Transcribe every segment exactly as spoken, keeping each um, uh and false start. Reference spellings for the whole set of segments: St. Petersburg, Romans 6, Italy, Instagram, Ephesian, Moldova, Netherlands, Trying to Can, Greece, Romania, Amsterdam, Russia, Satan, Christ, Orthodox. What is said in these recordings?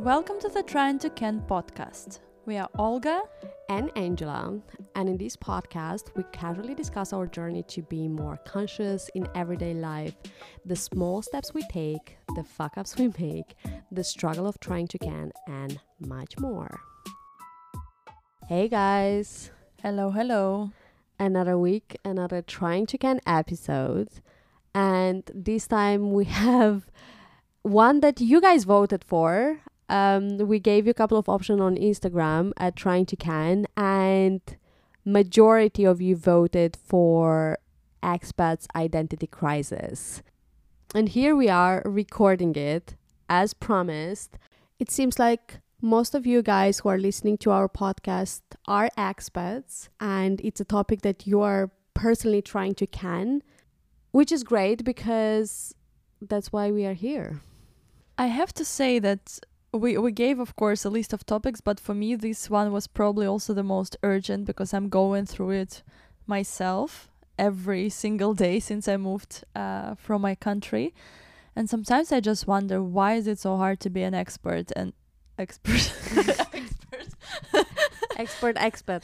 Welcome to the Trying to Can podcast. We are Olga and Angela, and in this podcast, we casually discuss our journey to be more conscious in everyday life, the small steps we take, the fuck-ups we make, the struggle of trying to can, and much more. Hey guys! Hello, hello! Another week, another Trying to Can episode, and this time we have one that you guys voted for. Um, we gave you a couple of options on Instagram at Trying to Can, and majority of you voted for expats identity crisis. And here we are recording it as promised. It seems like most of you guys who are listening to our podcast are expats, and it's a topic that you are personally trying to can, which is great because that's why we are here. I have to say that We we gave, of course, a list of topics, but for me, this one was probably also the most urgent because I'm going through it myself every single day since I moved uh, from my country. And sometimes I just wonder, why is it so hard to be an expert and expert? expert. expert, expert.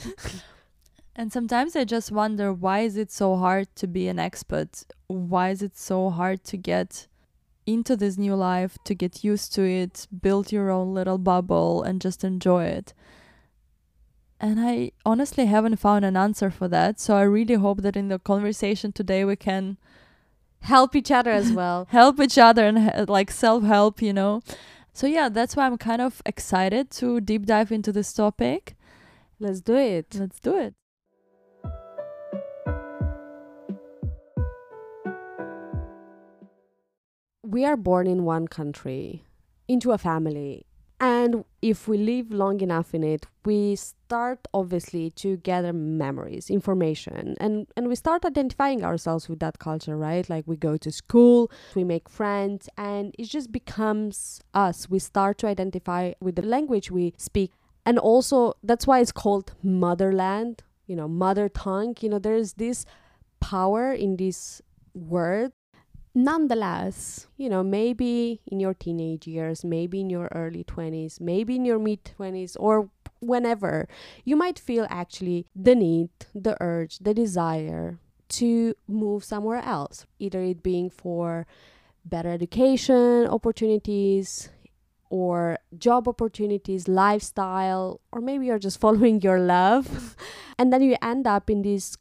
And sometimes I just wonder, why is it so hard to be an expert? Why is it so hard to get into this new life, to get used to it, build your own little bubble and just enjoy it? And I honestly haven't found an answer for that, so I really hope that in the conversation today we can help each other as well. Help each other and like self-help, you know. So yeah, that's why I'm kind of excited to deep dive into this topic. Let's do it. Let's do it. We are born in one country, into a family, and if we live long enough in it, we start obviously to gather memories, information, and, and we start identifying ourselves with that culture, right? Like we go to school, we make friends, and it just becomes us. We start to identify with the language we speak, and also that's why it's called motherland, you know, mother tongue. You know, there's this power in this word. Nonetheless, you know, maybe in your teenage years, maybe in your early twenties, maybe in your mid-twenties or whenever, you might feel actually the need, the urge, the desire to move somewhere else, either it being for better education opportunities or job opportunities, lifestyle, or maybe you're just following your love. And then you end up in these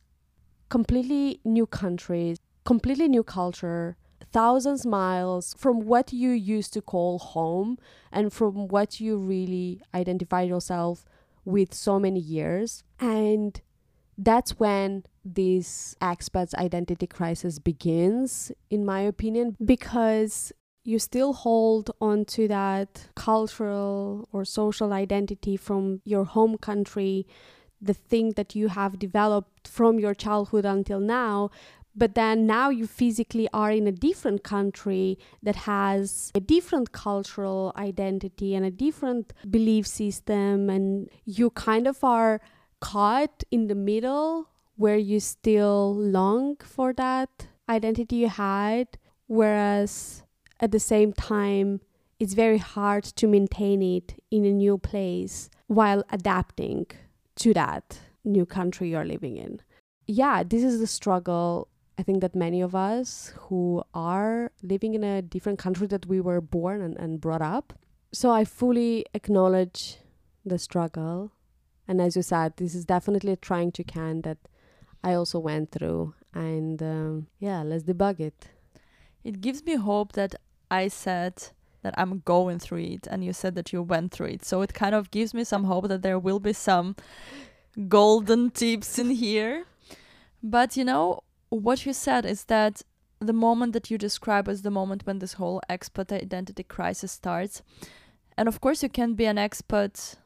completely new countries, completely new culture, thousands miles from what you used to call home and from what you really identify yourself with so many years. And that's when this expat identity crisis begins, in my opinion, because you still hold on to that cultural or social identity from your home country, the thing that you have developed from your childhood until now. But then now you physically are in a different country that has a different cultural identity and a different belief system. And you kind of are caught in the middle where you still long for that identity you had. Whereas at the same time, it's very hard to maintain it in a new place while adapting to that new country you're living in. Yeah, this is the struggle. I think that many of us who are living in a different country that we were born and, and brought up. So I fully acknowledge the struggle. And as you said, this is definitely a trying to can that I also went through. And um, yeah, let's debug it. It gives me hope that I said that I'm going through it and you said that you went through it. So it kind of gives me some hope that there will be some golden tips in here. But you know, what you said is that the moment that you describe is the moment when this whole expat identity crisis starts. And of course, you can be an expat,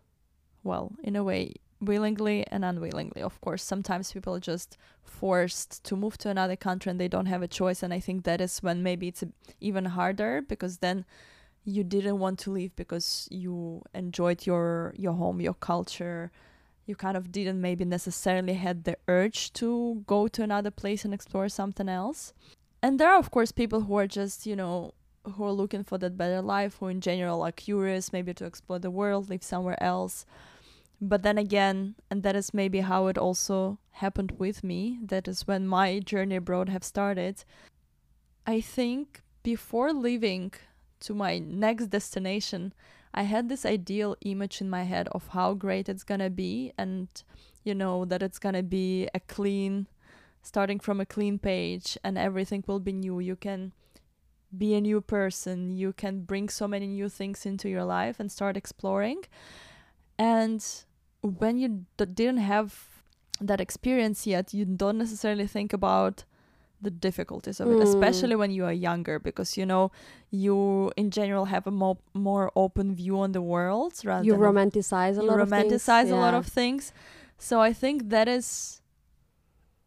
well, in a way, willingly and unwillingly. Of course, sometimes people are just forced to move to another country and they don't have a choice. And I think that is when maybe it's even harder, because then you didn't want to leave because you enjoyed your, your home, your culture. You kind of didn't maybe necessarily had the urge to go to another place and explore something else. And there are, of course, people who are just, you know, who are looking for that better life, who in general are curious, maybe to explore the world, live somewhere else. But then again, and that is maybe how it also happened with me, that is when my journey abroad have started. I think before leaving to my next destination, I had this ideal image in my head of how great it's gonna be, and you know, that it's gonna be a clean, starting from a clean page, and everything will be new. You can be a new person, you can bring so many new things into your life and start exploring. And when you d- didn't have that experience yet, you don't necessarily think about the difficulties of mm. it, especially when you are younger, because, you know, you in general have a mo- more open view on the world. Rather you than romanticize a you lot of things. You romanticize yeah. a lot of things. So I think that is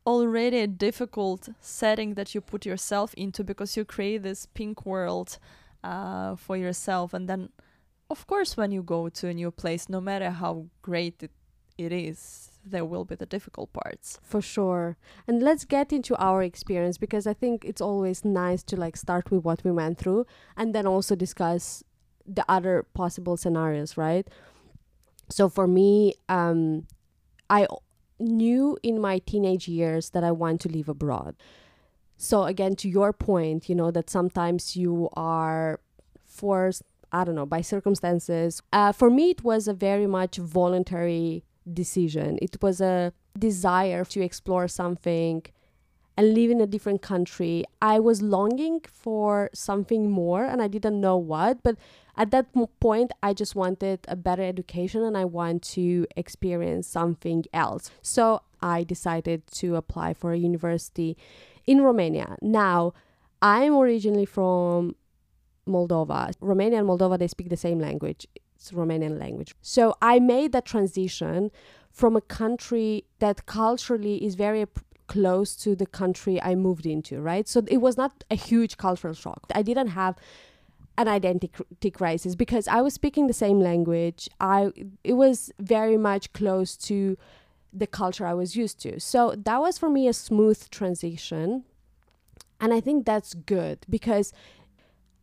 already a difficult setting that you put yourself into, because you create this pink world uh, for yourself. And then, of course, when you go to a new place, no matter how great it, it is, there will be the difficult parts. For sure. And let's get into our experience, because I think it's always nice to like start with what we went through and then also discuss the other possible scenarios, right? So for me, um, I knew in my teenage years that I want to live abroad. So again, to your point, you know, that sometimes you are forced, I don't know, by circumstances. Uh, for me, it was a very much voluntary decision. It was a desire to explore something and live in a different country. I was longing for something more and I didn't know what, but at that point I just wanted a better education and I want to experience something else. So I decided to apply for a university in Romania. Now, I'm originally from Moldova. Romania and Moldova, they speak the same language. It's Romanian language. So I made that transition from a country that culturally is very p- close to the country I moved into, right? So it was not a huge cultural shock. I didn't have an identity crisis because I was speaking the same language. I it was very much close to the culture I was used to. So that was for me a smooth transition. And I think that's good because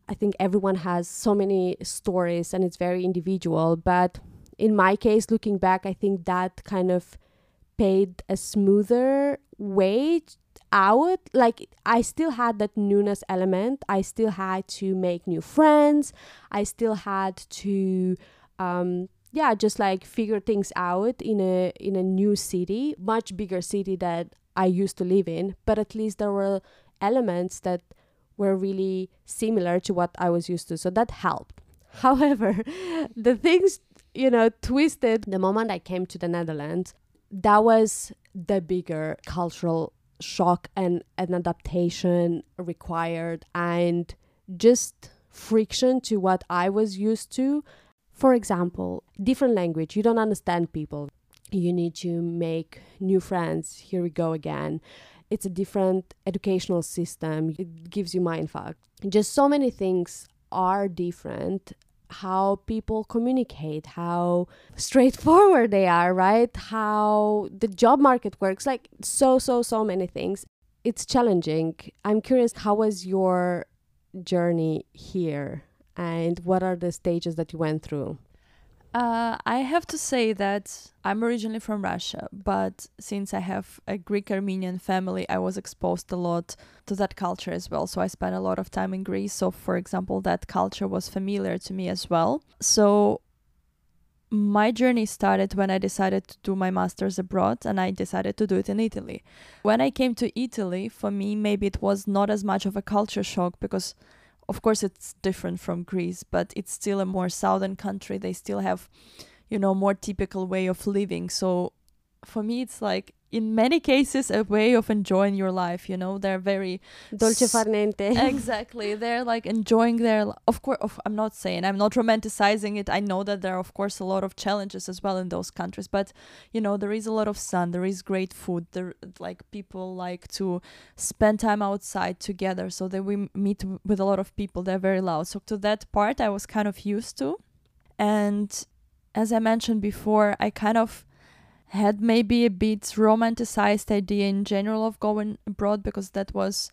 I think everyone has so many stories and it's very individual. But in my case, looking back, I think that kind of paved a smoother way out. Like I still had that newness element. I still had to make new friends. I still had to, um, yeah, just like figure things out in a in a new city, much bigger city that I used to live in. But at least there were elements that were really similar to what I was used to. So that helped. However, the things, you know, twisted the moment I came to the Netherlands. That was the bigger cultural shock and an adaptation required and just friction to what I was used to. For example, different language. You don't understand people. You need to make new friends. Here we go again. It's a different educational system. It gives you mindfuck. Just so many things are different. How people communicate, how straightforward they are, right? How the job market works, like so, so, so many things. It's challenging. I'm curious, how was your journey here? And what are the stages that you went through? Uh, I have to say that I'm originally from Russia, but since I have a Greek-Armenian family, I was exposed a lot to that culture as well. So I spent a lot of time in Greece. So, for example, that culture was familiar to me as well. So my journey started when I decided to do my master's abroad, and I decided to do it in Italy. When I came to Italy, for me, maybe it was not as much of a culture shock because, of course, it's different from Greece, but it's still a more southern country. They still have, you know, more typical way of living. So for me, it's like, in many cases, a way of enjoying your life, you know, they're very... Dolce far niente. Exactly. They're like enjoying their... Of course, of, I'm not saying, I'm not romanticizing it. I know that there are, of course, a lot of challenges as well in those countries. But, you know, there is a lot of sun. There is great food. There, like, people like to spend time outside together. So that we meet with a lot of people. They're very loud. So to that part, I was kind of used to. And as I mentioned before, I kind of... had maybe a bit romanticized idea in general of going abroad because that was,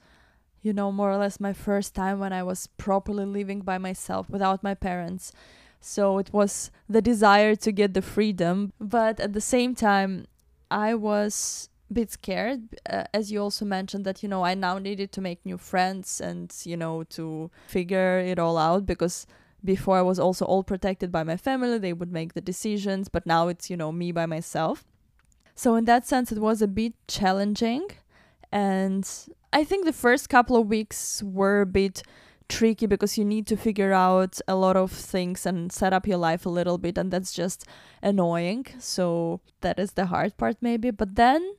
you know, more or less my first time when I was properly living by myself without my parents. So it was the desire to get the freedom. But at the same time, I was a bit scared, uh, as you also mentioned that, you know, I now needed to make new friends and, you know, to figure it all out, because before I was also all protected by my family. They would make the decisions, but now it's, you know, me by myself. So in that sense, it was a bit challenging. And I think the first couple of weeks were a bit tricky because you need to figure out a lot of things and set up your life a little bit, and that's just annoying. So that is the hard part maybe. But then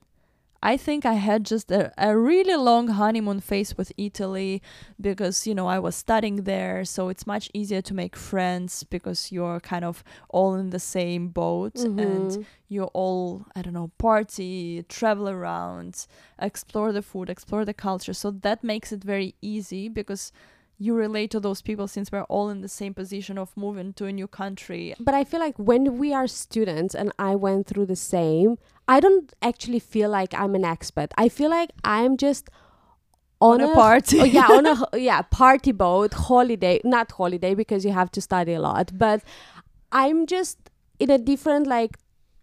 I think I had just a, a really long honeymoon phase with Italy because, you know, I was studying there. So it's much easier to make friends because you're kind of all in the same boat, mm-hmm. and you're all, I don't know, party, travel around, explore the food, explore the culture. So that makes it very easy because you relate to those people since we're all in the same position of moving to a new country. But I feel like when we are students, and I went through the same, I don't actually feel like I'm an expat. I feel like I'm just on, on a, a party. Oh, yeah, on a yeah, party boat, holiday, not holiday because you have to study a lot, but I'm just in a different like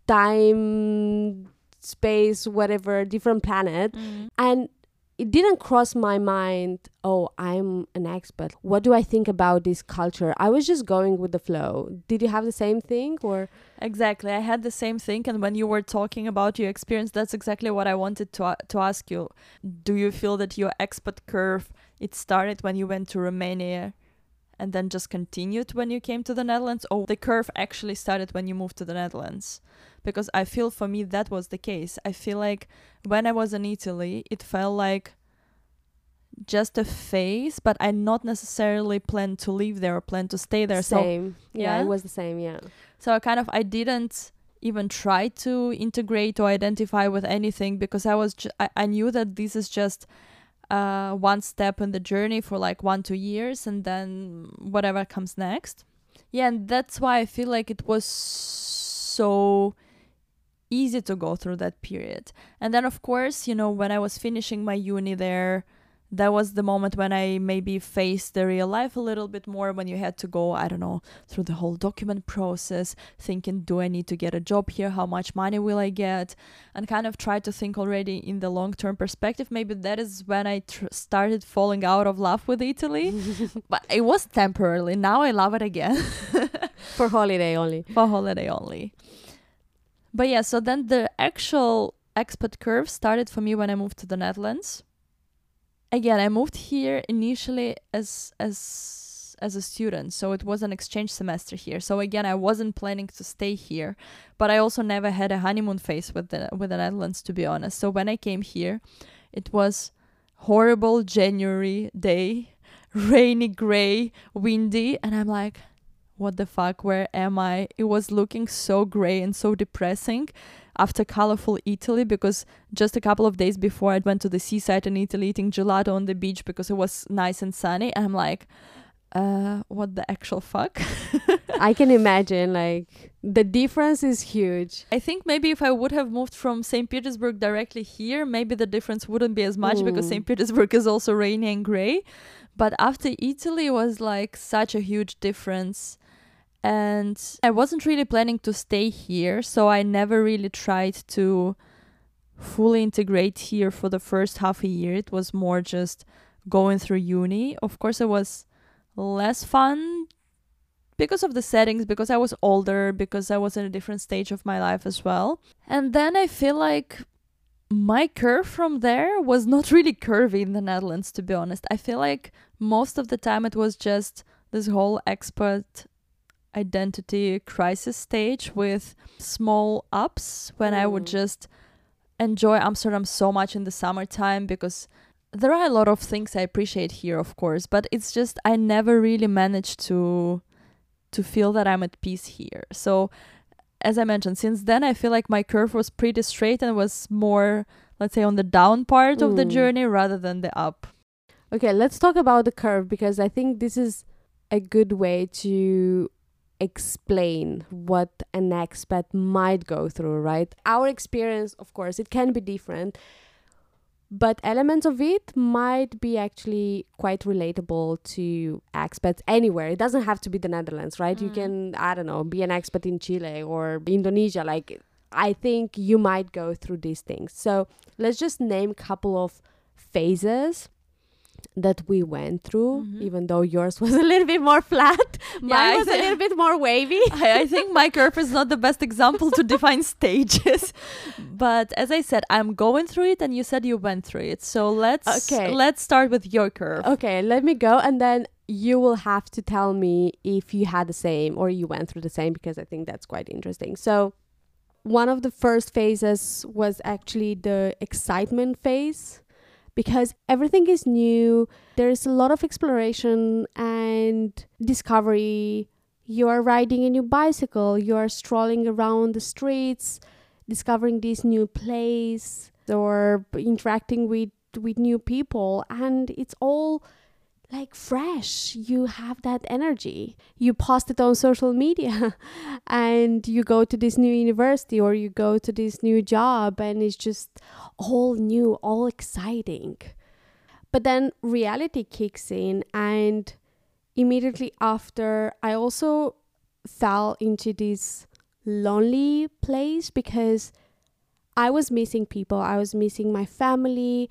time, space, whatever, different planet. Mm-hmm. And it didn't cross my mind, oh, I'm an expat. What do I think about this culture? I was just going with the flow. Did you have the same thing? Or exactly. I had the same thing. And when you were talking about your experience, that's exactly what I wanted to, uh, to ask you. Do you feel that your expat curve, it started when you went to Romania and then just continued when you came to the Netherlands? Or the curve actually started when you moved to the Netherlands? Because I feel for me that was the case. I feel like when I was in Italy, it felt like just a phase, but I not necessarily planned to live there or planned to stay there. Same. So, yeah, yeah, it was the same, yeah. So I kind of, I didn't even try to integrate or identify with anything because I was, ju- I, I knew that this is just uh, one step in the journey for like one, two years and then whatever comes next. Yeah, and that's why I feel like it was so easy to go through that period. And then, of course, you know, when I was finishing my uni there, that was the moment when I maybe faced the real life a little bit more, when you had to go, I don't know, through the whole document process, thinking, do I need to get a job here? How much money will I get? And kind of try to think already in the long-term perspective. Maybe that is when I tr- started falling out of love with Italy. But it was temporarily. Now I love it again. For holiday only. For holiday only. But yeah, so then the actual expat curve started for me when I moved to the Netherlands. Again, I moved here initially as as as a student, so it was an exchange semester here. So again, I wasn't planning to stay here, but I also never had a honeymoon phase with the with the Netherlands, to be honest. So when I came here, it was horrible January day, rainy, gray, windy, and I'm like, what the fuck, where am I? It was looking so gray and so depressing after colorful Italy, because just a couple of days before I went to the seaside in Italy eating gelato on the beach because it was nice and sunny, and I'm like, uh, what the actual fuck? I can imagine, like, the difference is huge. I think maybe if I would have moved from Saint Petersburg directly here, maybe the difference wouldn't be as much, mm. because Saint Petersburg is also rainy and gray. But after Italy, it was like such a huge difference. And I wasn't really planning to stay here, so I never really tried to fully integrate here for the first half a year. It was more just going through uni. Of course, it was less fun because of the settings, because I was older, because I was in a different stage of my life as well. And then I feel like my curve from there was not really curvy in the Netherlands, to be honest. I feel like most of the time it was just this whole expat identity crisis stage with small ups when mm. I would just enjoy Amsterdam so much in the summertime, because there are a lot of things I appreciate here, of course, but it's just I never really managed to to feel that I'm at peace here. So as I mentioned, since then I feel like my curve was pretty straight and was more, let's say, on the down part mm. of the journey rather than the up. Okay, let's talk about the curve, because I think this is a good way to explain what an expat might go through, right? Our experience, of course, it can be different. but elements of it might be actually quite relatable to expats anywhere. It doesn't have to be the Netherlands, right? Mm. You can, I don't know, be an expat in Chile or Indonesia. Like, I think you might go through these things. So let's just name a couple of phases that we went through, mm-hmm. even though yours was a little bit more flat. Mine yeah, was th- a little bit more wavy. I, I think my curve is not the best example to define stages. But as I said, I'm going through it and you said you went through it. So let's okay. let's start with your curve. Okay, let me go and then you will have to tell me if you had the same or you went through the same, because I think that's quite interesting. So one of the first phases was actually the excitement phase, because everything is new. There's a lot of exploration and discovery. You are riding a new bicycle. You are strolling around the streets, discovering this new place or interacting with, with new people. And it's all like fresh. You have that energy. You post it on social media and you go to this new university or you go to this new job and it's just all new, all exciting. But then reality kicks in, and immediately after I also fell into this lonely place because I was missing people. I was missing my family.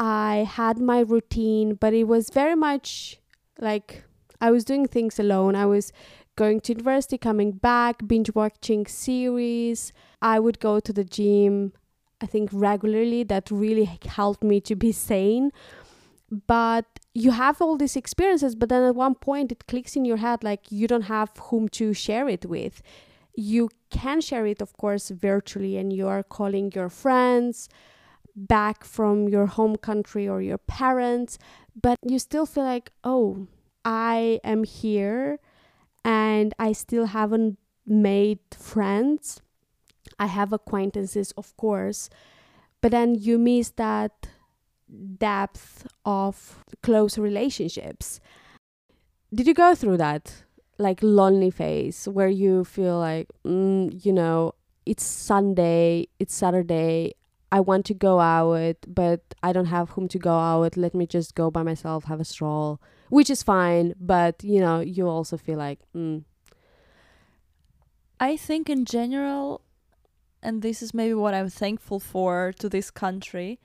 I had my routine, but it was very much like I was doing things alone. I was going to university, coming back, binge watching series. I would go to the gym, I think, regularly. That really helped me to be sane. But you have all these experiences, but then at one point it clicks in your head, like you don't have whom to share it with. You can share it, of course, virtually, and you are calling your friends back from your home country or your parents, but you still feel like, oh, I am here and I still haven't made friends. I have acquaintances, of course, but then you miss that depth of close relationships. Did you go through that, like, lonely phase where you feel like, mm, you know, it's Sunday, it's Saturday, I want to go out, but I don't have whom to go out. Let me just go by myself, have a stroll, which is fine. But, you know, you also feel like, mm. I think in general, and this is maybe what I'm thankful for to this country,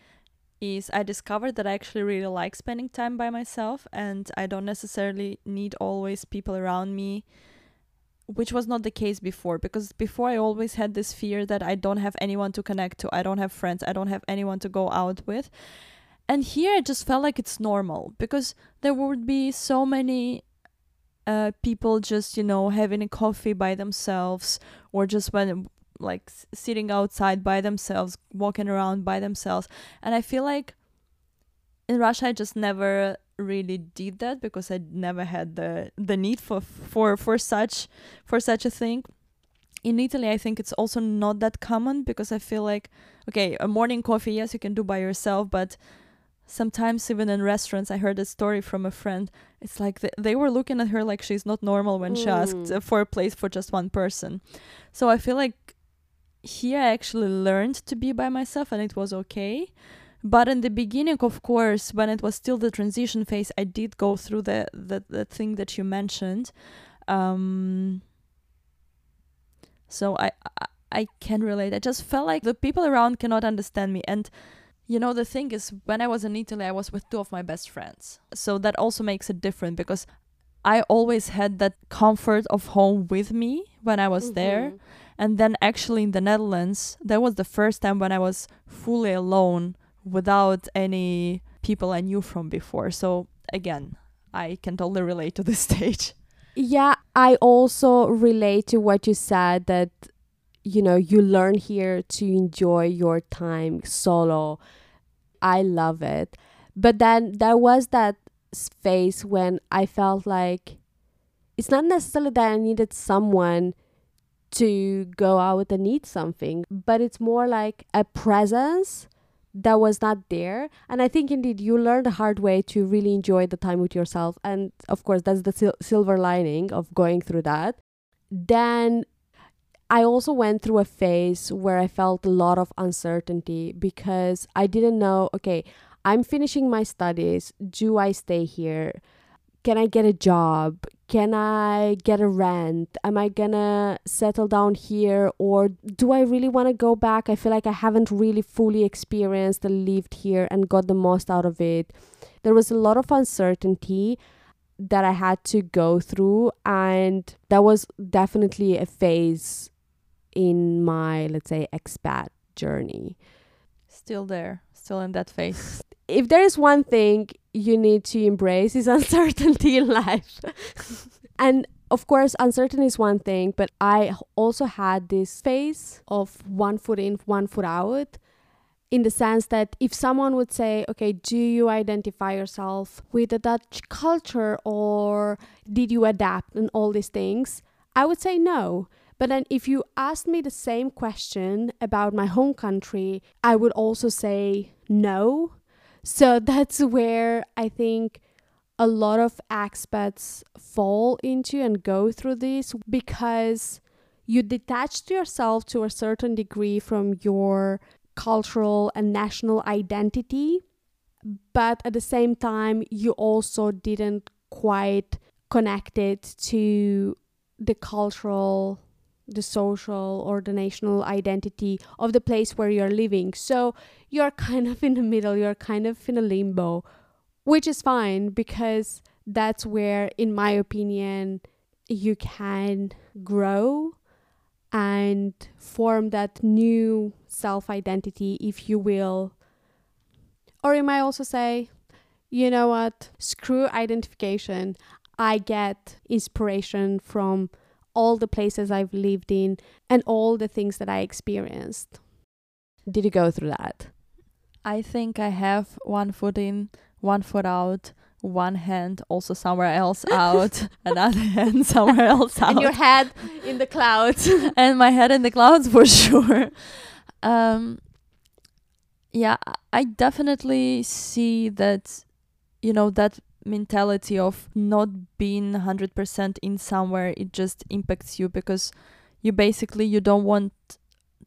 is I discovered that I actually really like spending time by myself and I don't necessarily need always people around me, which was not the case before, because before I always had this fear that I don't have anyone to connect to. I don't have friends. I don't have anyone to go out with. And here I just felt like it's normal, because there would be so many uh, people just, you know, having a coffee by themselves, or just when like sitting outside by themselves, walking around by themselves. And I feel like in Russia, I just never really did that, because I never had the the need for for for such for such a thing. In Italy, I think it's also not that common, because I feel like, okay, a morning coffee, yes, you can do by yourself, but sometimes even in restaurants, I heard a story from a friend, it's like th- they were looking at her like she's not normal when mm. she asked for a place for just one person. So I feel like here I actually learned to be by myself and it was okay. But in the beginning, of course, when it was still the transition phase, I did go through the, the, the thing that you mentioned. Um, so I, I I can relate. I just felt like the people around cannot understand me. And, you know, the thing is, when I was in Italy, I was with two of my best friends. So that also makes it different, because I always had that comfort of home with me when I was mm-hmm. there. And then actually in the Netherlands, that was the first time when I was fully alone, without any people I knew from before. So again, I can totally relate to this stage. Yeah, I also relate to what you said, that, you know, you learn here to enjoy your time solo. I love it. But then there was that space when I felt like it's not necessarily that I needed someone to go out and eat something, but it's more like a presence that was not there. And I think indeed you learn the hard way to really enjoy the time with yourself, and of course that's the sil- silver lining of going through that. Then I also went through a phase where I felt a lot of uncertainty because I didn't know, okay, I'm finishing my studies. Do I stay here? Can I get a job? Can I get a rent? Am I gonna settle down here? Or do I really want to go back? I feel like I haven't really fully experienced and lived here and got the most out of it. There was a lot of uncertainty that I had to go through. And that was definitely a phase in my, let's say, expat journey. Still there, still in that phase. If there is one thing you need to embrace, is uncertainty in life. And of course, uncertainty is one thing, but I also had this phase of one foot in, one foot out, in the sense that if someone would say, okay, do you identify yourself with the Dutch culture or did you adapt and all these things? I would say no. But then if you asked me the same question about my home country, I would also say no. So that's where I think a lot of expats fall into and go through this, because you detach yourself to a certain degree from your cultural and national identity. But at the same time, you also didn't quite connect it to the cultural, the social or the national identity of the place where you're living. So you're kind of in the middle, you're kind of in a limbo, which is fine, because that's where, in my opinion, you can grow and form that new self-identity, if you will. Or you might also say, you know what, screw identification. I get inspiration from all the places I've lived in and all the things that I experienced. Did you go through that? I think I have one foot in, one foot out, one hand also somewhere else out, another hand somewhere else out. And your head in the clouds. And my head in the clouds for sure. Um, yeah, I definitely see that, you know, that mentality of not being one hundred percent in somewhere, it just impacts you, because you basically you don't want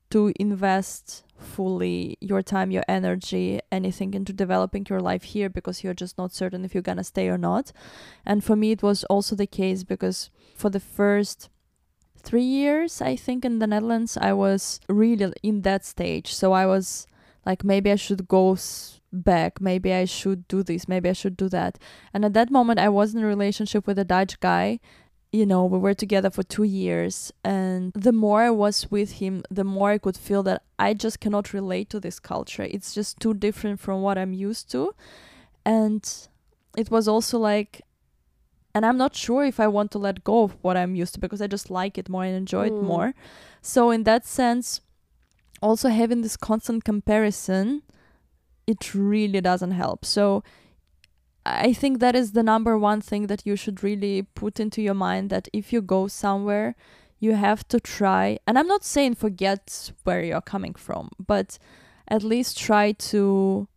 to invest fully your time, your energy, anything into developing your life here, because you're just not certain if you're gonna stay or not. And for me it was also the case, because for the first three years I think in the Netherlands I was really in that stage. So I was like, maybe I should go s- back, maybe I should do this, maybe I should do that. And at that moment I was in a relationship with a Dutch guy, you know, we were together for two years, and the more I was with him, the more I could feel that I just cannot relate to this culture. It's just too different from what I'm used to. And it was also like, and I'm not sure if I want to let go of what I'm used to, because I just like it more and enjoy mm. it more. So in that sense, also having this constant comparison, it really doesn't help. So I think that is the number one thing that you should really put into your mind, that if you go somewhere, you have to try. And I'm not saying forget where you're coming from, but at least try to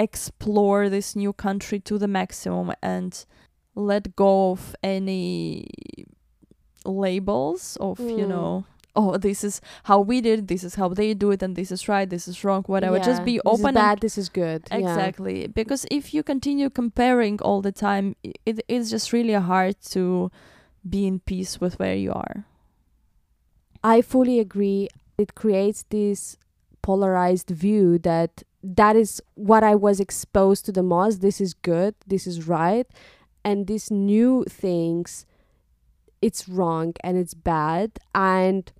explore this new country to the maximum and let go of any labels of, mm. you know, oh, this is how we did it, this is how they do it, and this is right, this is wrong, whatever. Yeah. Just be open. This is bad, this is good. Exactly. Yeah. Because if you continue comparing all the time, it is just really hard to be in peace with where you are. I fully agree. It creates this polarized view that that is what I was exposed to the most. This is good, this is right. And these new things, it's wrong and it's bad. And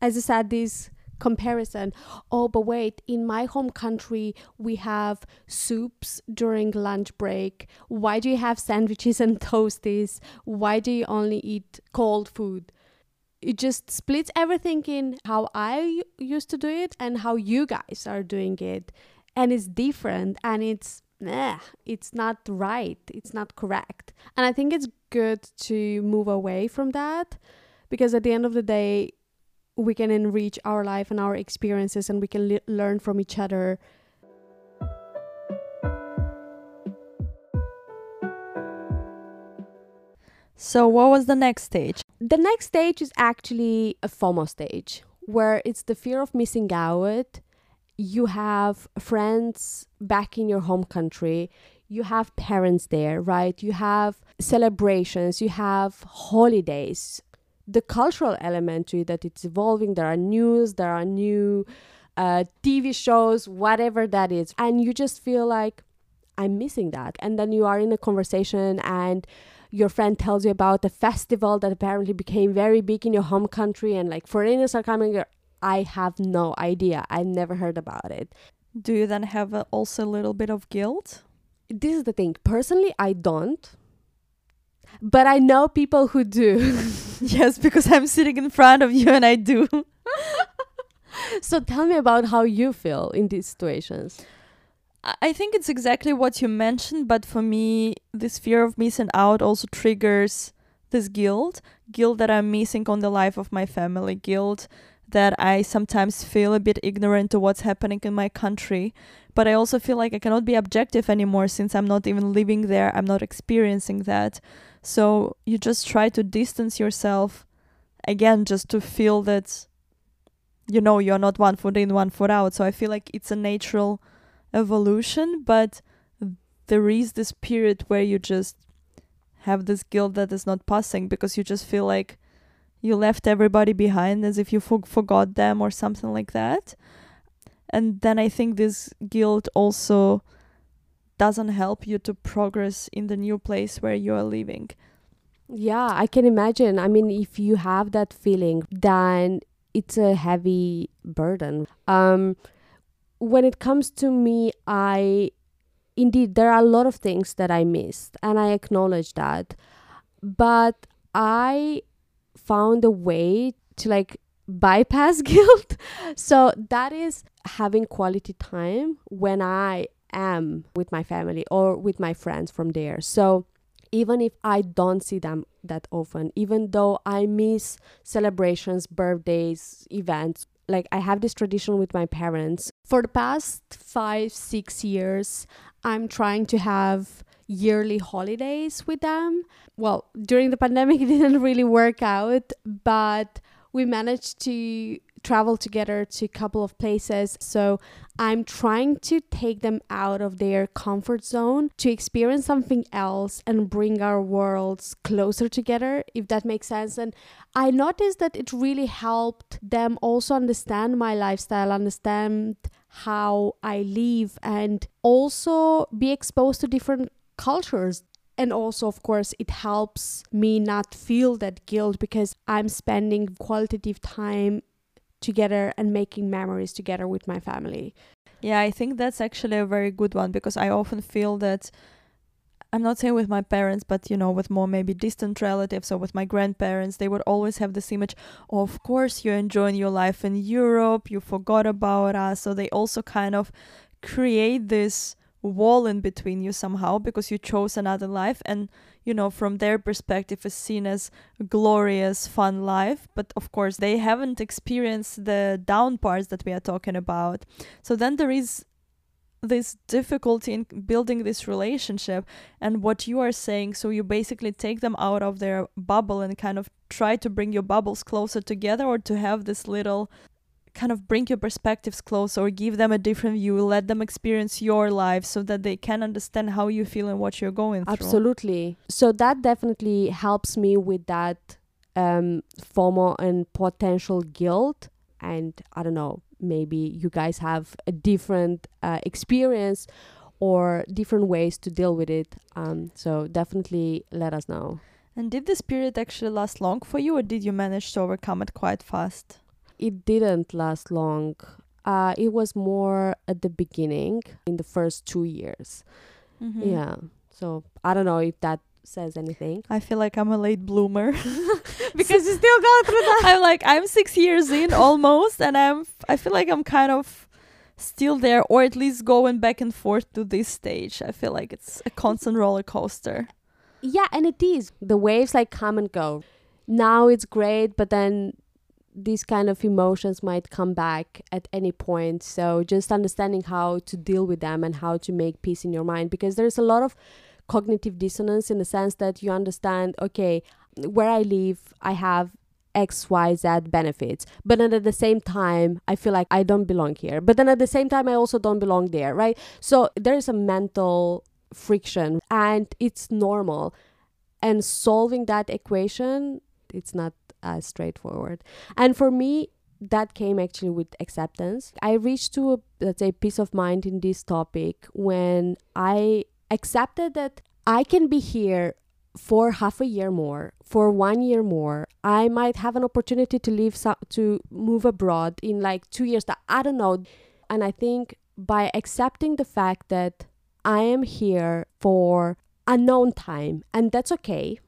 as I said, this comparison, oh, but wait, in my home country, we have soups during lunch break. Why do you have sandwiches and toasties? Why do you only eat cold food? It just splits everything in how I used to do it and how you guys are doing it. And it's different and it's, nah, it's not right. It's not correct. And I think it's good to move away from that, because at the end of the day, we can enrich our life and our experiences, and we can le- learn from each other. So what was the next stage? The next stage is actually a FOMO stage, where it's the fear of missing out. You have friends back in your home country. You have parents there, right? You have celebrations. You have holidays. The cultural element to it, that it's evolving. There are news. There are new uh, T V shows, whatever that is. And you just feel like, I'm missing that. And then you are in a conversation and your friend tells you about a festival that apparently became very big in your home country, and like foreigners are coming. I have no idea. I've never heard about it. Do you then have a, also a little bit of guilt? This is the thing. Personally, I don't. But I know people who do. Yes, because I'm sitting in front of you and I do. So tell me about how you feel in these situations. I think it's exactly what you mentioned, but for me, this fear of missing out also triggers this guilt. Guilt that I'm missing on the life of my family. Guilt that I sometimes feel a bit ignorant to what's happening in my country. But I also feel like I cannot be objective anymore since I'm not even living there. I'm not experiencing that. So you just try to distance yourself, again, just to feel that, you know, you're not one foot in, one foot out. So I feel like it's a natural evolution, but there is this period where you just have this guilt that is not passing because you just feel like you left everybody behind, as if you fo- forgot them or something like that. And then I think this guilt also doesn't help you to progress in the new place where you are living. Yeah, I can imagine. I mean, if you have that feeling, then it's a heavy burden. Um, When it comes to me, I, indeed, there are a lot of things that I missed, and I acknowledge that. But I found a way to like bypass guilt. So that is having quality time when I am with my family or with my friends from there. So even if I don't see them that often, even though I miss celebrations, birthdays, events, like I have this tradition with my parents. For the past five, six years, I'm trying to have yearly holidays with them. Well, during the pandemic, it didn't really work out, but we managed to travel together to a couple of places. So I'm trying to take them out of their comfort zone to experience something else and bring our worlds closer together, if that makes sense. And I noticed that it really helped them also understand my lifestyle, understand how I live, and also be exposed to different cultures. And also, of course, it helps me not feel that guilt because I'm spending qualitative time together and making memories together with my family. Yeah, I think that's actually a very good one because I often feel that, I'm not saying with my parents, but you know, with more maybe distant relatives or with my grandparents, they would always have this image, oh, of course you're enjoying your life in Europe, you forgot about us. So they also kind of create this wall in between you somehow because you chose another life, and you know, from their perspective is seen as a glorious fun life, but of course they haven't experienced the down parts that we are talking about. So then there is this difficulty in building this relationship and what you are saying. So you basically take them out of their bubble and kind of try to bring your bubbles closer together, or to have this little kind of bring your perspectives close, or give them a different view, let them experience your life so that they can understand how you feel and what you're going through. Absolutely. So that definitely helps me with that um, FOMO and potential guilt. And I don't know, maybe you guys have a different uh, experience or different ways to deal with it. Um, so definitely let us know. And did this period actually last long for you, or did you manage to overcome it quite fast? It didn't last long. Uh, it was more at the beginning, in the first two years. Mm-hmm. Yeah. So I don't know if that says anything. I feel like I'm a late bloomer. Because you still go through that. I'm like, I'm six years in almost, and I'm. F- I feel like I'm kind of still there, or at least going back and forth to this stage. I feel like it's a constant roller coaster. Yeah, and it is. The waves like come and go. Now it's great, but then these kind of emotions might come back at any point. So just understanding how to deal with them and how to make peace in your mind, because there's a lot of cognitive dissonance, in the sense that you understand, okay, where I live, I have X, Y, Z benefits. But then at the same time, I feel like I don't belong here. But then at the same time, I also don't belong there, right? So there is a mental friction, and it's normal. And solving that equation, it's not as straightforward. And for me, that came actually with acceptance. I reached to, a, let's say, peace of mind in this topic when I accepted that I can be here for half a year more, for one year more. I might have an opportunity to leave, to move abroad in like two years. I don't know. And I think by accepting the fact that I am here for unknown time, and that's okay,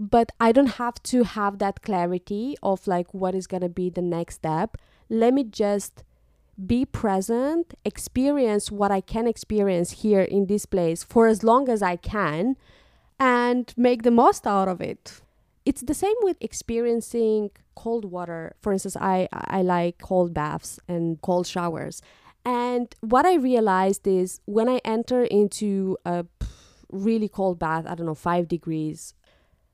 but I don't have to have that clarity of like what is going to be the next step. Let me just be present, experience what I can experience here in this place for as long as I can, and make the most out of it. It's the same with experiencing cold water. For instance, I, I like cold baths and cold showers. And what I realized is when I enter into a really cold bath, I don't know, five degrees,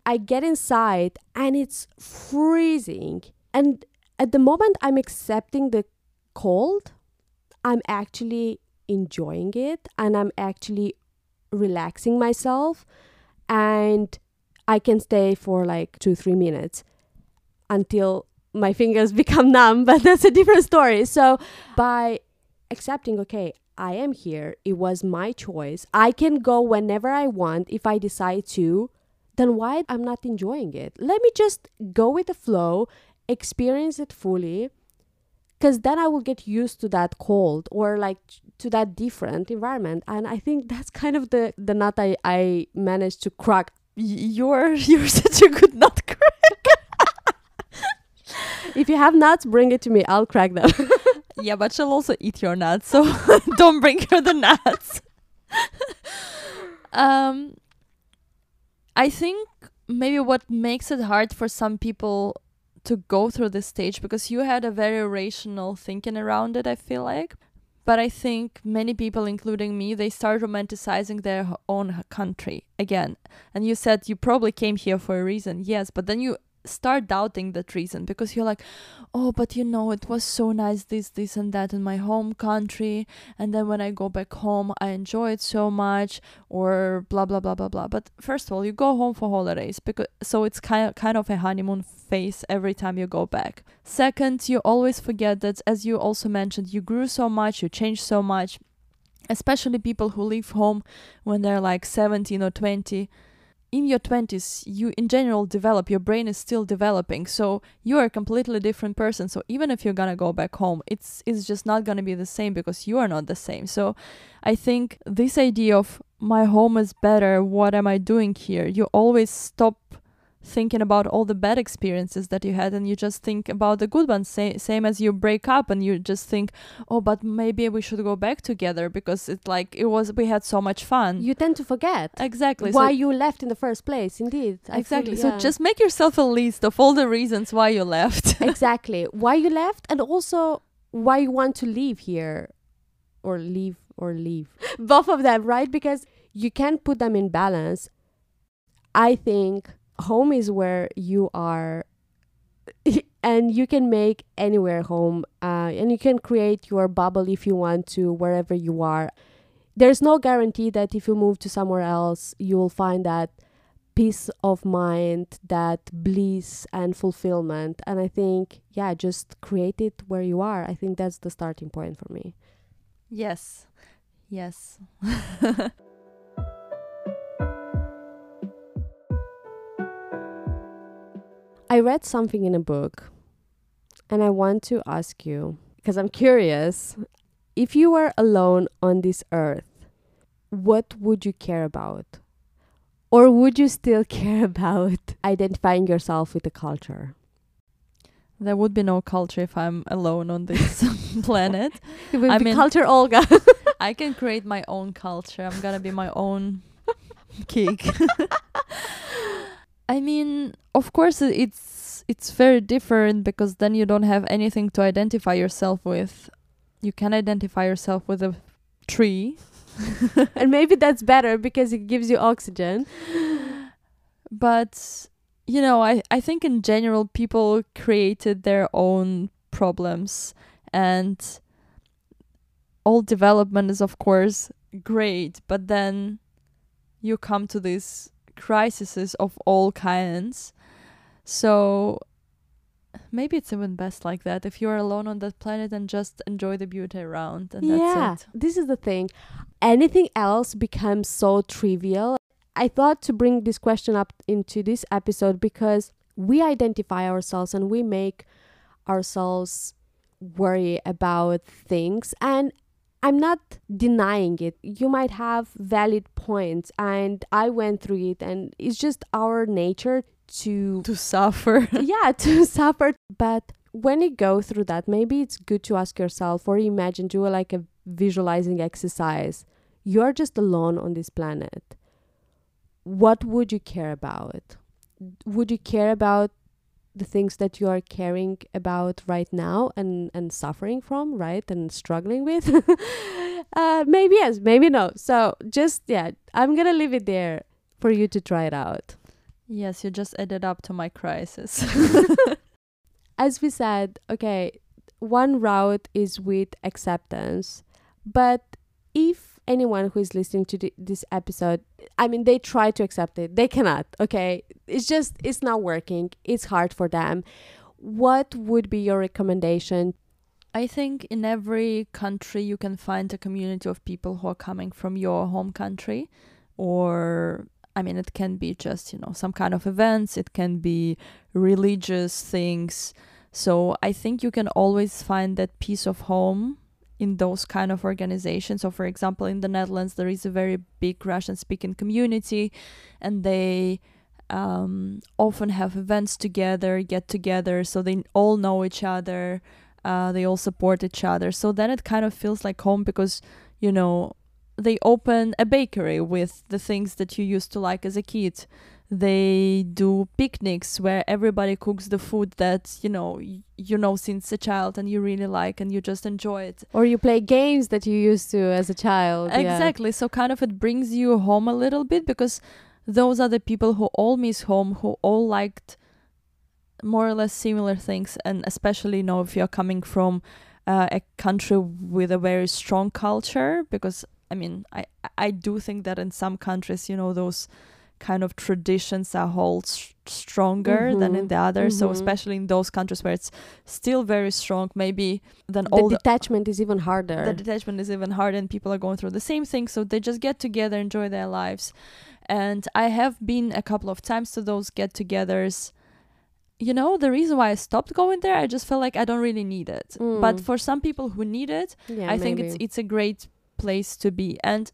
I get inside and it's freezing. And at the moment I'm accepting the cold, I'm actually enjoying it, and I'm actually relaxing myself. And I can stay for like two, three minutes until my fingers become numb, but that's a different story. So by accepting, okay, I am here, it was my choice, I can go whenever I want if I decide to, then why I'm not enjoying it? Let me just go with the flow, experience it fully, because then I will get used to that cold, or like to that different environment. And I think that's kind of the, the nut I, I managed to crack. You're, you're such a good nut crack. If you have nuts, bring it to me. I'll crack them. Yeah, but she'll also eat your nuts. So don't bring her the nuts. um, I think maybe what makes it hard for some people to go through this stage, because you had a very rational thinking around it, I feel like. But I think many people, including me, they start romanticizing their own country again. And you said you probably came here for a reason. Yes, but then you start doubting that reason, because you're like, oh, but you know, it was so nice, this, this and that in my home country. And then when I go back home, I enjoy it so much, or blah, blah, blah, blah, blah. But first of all, you go home for holidays, because so it's kind of, kind of a honeymoon phase every time you go back. Second, you always forget that, as you also mentioned, you grew so much, you changed so much, especially people who leave home when they're like seventeen or twenty. In your twenties, you in general develop, your brain is still developing, so you are a completely different person. So even if you're gonna go back home, it's it's just not gonna be the same, because you are not the same. So I think this idea of my home is better, what am I doing here, you always stop thinking about all the bad experiences that you had, and you just think about the good ones. Sa- same as you break up, and you just think, oh, but maybe we should go back together, because it like it was we had so much fun. You tend to forget exactly why so, you left in the first place. Indeed, exactly. Feel, yeah. So just make yourself a list of all the reasons why you left. Exactly, why you left, and also why you want to leave here, or leave or leave both of them, right? Because you can put them in balance. I think home is where you are, and you can make anywhere home, uh, and you can create your bubble if you want to, wherever you are. There's no guarantee that if you move to somewhere else, you will find that peace of mind, that bliss and fulfillment. And I think, yeah, just create it where you are. I think that's the starting point for me. Yes. Yes. I read something in a book, and I want to ask you, because I'm curious, if you were alone on this earth, what would you care about? Or would you still care about identifying yourself with the culture? There would be no culture if I'm alone on this planet. It would I be mean, culture Olga. I can create my own culture. I'm going to be my own geek. I mean, of course, it's it's very different, because then you don't have anything to identify yourself with. You can identify yourself with a tree. And maybe that's better because it gives you oxygen. But, you know, I, I think in general people created their own problems, and all development is, of course, great. But then you come to these crises of all kinds. So maybe it's even best like that, if you're alone on that planet and just enjoy the beauty around. And that's yeah, it. This is the thing. Anything else becomes so trivial. I thought to bring this question up into this episode because we identify ourselves and we make ourselves worry about things. And I'm not denying it. You might have valid points, and I went through it, and it's just our nature to to suffer. Yeah, to suffer. But when you go through that, maybe it's good to ask yourself, or imagine, do like a visualizing exercise. You're just alone on this planet. What would you care about? Would you care about the things that you are caring about right now and, and suffering from, right? And struggling with? uh, maybe yes, maybe no. So just, yeah, I'm going to leave it there for you to try it out. Yes, you just added up to my crisis. As we said, okay, one route is with acceptance. But if anyone who is listening to the, this episode, I mean, they try to accept it. They cannot, okay? It's just, it's not working. It's hard for them. What would be your recommendation? I think in every country you can find a community of people who are coming from your home country, or... I mean, it can be just, you know, some kind of events. It can be religious things. So I think you can always find that peace of home in those kind of organizations. So, for example, in the Netherlands, there is a very big Russian-speaking community, and they um, often have events together, get together. So they all know each other. Uh, they all support each other. So then it kind of feels like home because, you know, they open a bakery with the things that you used to like as a kid. They do picnics where everybody cooks the food that, you know, y- you know since a child and you really like and you just enjoy it. Or you play games that you used to as a child. Exactly. Yeah. So kind of it brings you home a little bit, because those are the people who all miss home, who all liked more or less similar things. And especially, you know, if you're coming from uh, a country with a very strong culture, because... I mean, I, I do think that in some countries, you know, those kind of traditions are held sh- stronger mm-hmm. than in the others. Mm-hmm. So especially in those countries where it's still very strong, maybe then all the detachment the, is even harder. The detachment is even harder, and people are going through the same thing. So they just get together, enjoy their lives. And I have been a couple of times to those get-togethers. You know, the reason why I stopped going there, I just felt like I don't really need it. Mm. But for some people who need it, yeah, I maybe. think it's it's a great place to be. And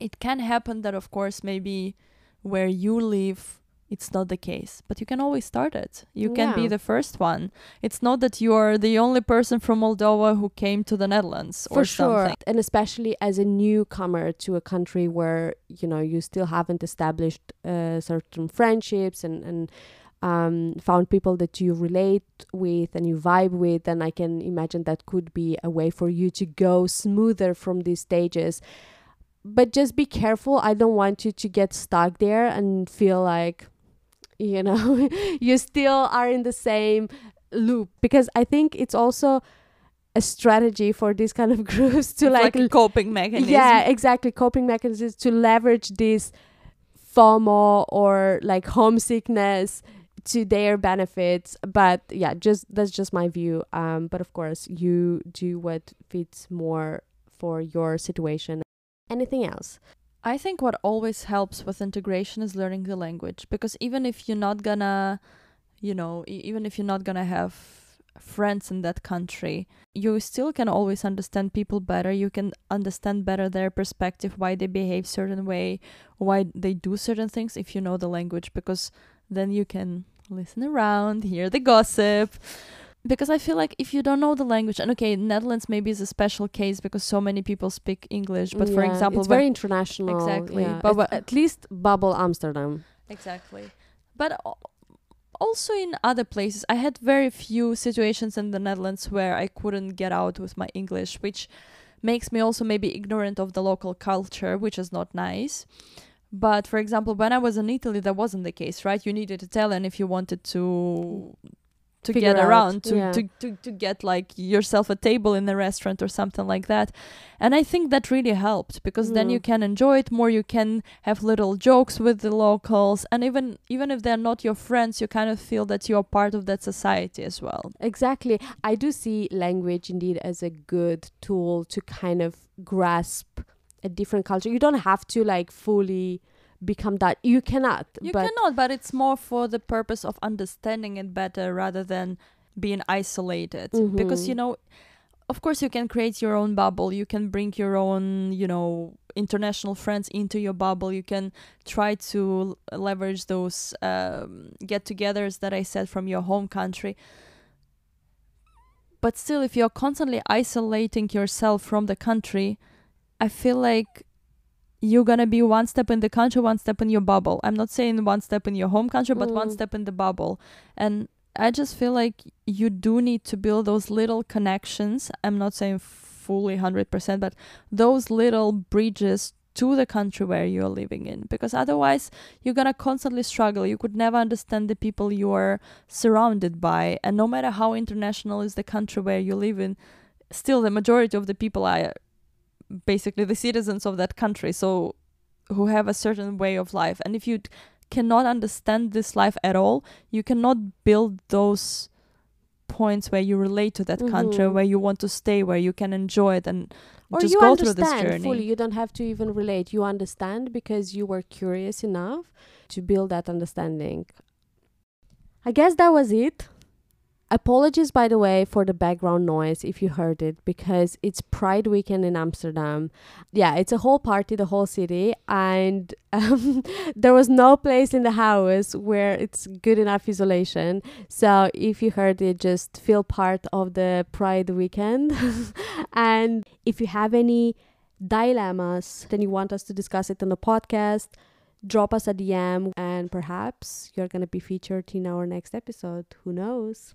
it can happen that, of course, maybe where you live it's not the case, but you can always start it. You can yeah. be the first one. It's not that you're the only person from Moldova who came to the Netherlands for or sure something. And especially as a newcomer to a country where, you know, you still haven't established uh, certain friendships and and Um, found people that you relate with and you vibe with. And I can imagine that could be a way for you to go smoother from these stages. But just be careful. I don't want you to get stuck there and feel like, you know, you still are in the same loop. Because I think it's also a strategy for these kind of groups to like, like a coping mechanism. Yeah, exactly. Coping mechanisms to leverage this FOMO or like homesickness to their benefits. But yeah, just that's just my view. Um but of course you do what fits more for your situation. Anything else? I think what always helps with integration is learning the language, because even if you're not gonna you know e- even if you're not gonna have friends in that country, you still can always understand people better. You can understand better their perspective, why they behave certain way, why they do certain things, if you know the language, because then you can listen around, hear the gossip. Because I feel like if you don't know the language, and okay, Netherlands maybe is a special case because so many people speak English, but yeah, for example, it's very international. Exactly. Yeah. But at, at least bubble Amsterdam. Exactly. But also in other places, I had very few situations in the Netherlands where I couldn't get out with my English, which makes me also maybe ignorant of the local culture, which is not nice. But for example, when I was in Italy, that wasn't the case, right? You needed Italian if you wanted to to Figure get around, out. to, yeah. to, to, to get like yourself a table in a restaurant or something like that. And I think that really helped, because mm. then you can enjoy it more. You can have little jokes with the locals. And even, even if they're not your friends, you kind of feel that you're part of that society as well. Exactly. I do see language indeed as a good tool to kind of grasp a different culture. You don't have to like fully become that. You cannot. You but cannot, but it's more for the purpose of understanding it better rather than being isolated. Mm-hmm. Because, you know, of course you can create your own bubble. You can bring your own, you know, international friends into your bubble. You can try to leverage those um, get-togethers that I said from your home country. But still, if you're constantly isolating yourself from the country, I feel like you're going to be one step in the country, one step in your bubble. I'm not saying one step in your home country, but mm. one step in the bubble. And I just feel like you do need to build those little connections. I'm not saying fully one hundred percent, but those little bridges to the country where you're living in. Because otherwise, you're going to constantly struggle. You could never understand the people you are surrounded by. And no matter how international is the country where you live in, still the majority of the people are basically the citizens of that country, so who have a certain way of life. And if you d- cannot understand this life at all, you cannot build those points where you relate to that mm-hmm. country, where you want to stay, where you can enjoy it, and or just you go through this journey fully. You don't have to even relate. You understand because you were curious enough to build that understanding. I guess that was it. Apologies, by the way, for the background noise if you heard it, because it's Pride weekend in Amsterdam. Yeah, it's a whole party, the whole city, and um, there was no place in the house where it's good enough isolation. So if you heard it, just feel part of the Pride weekend. And if you have any dilemmas and you want us to discuss it on the podcast, drop us a D M, and perhaps you're going to be featured in our next episode. Who knows?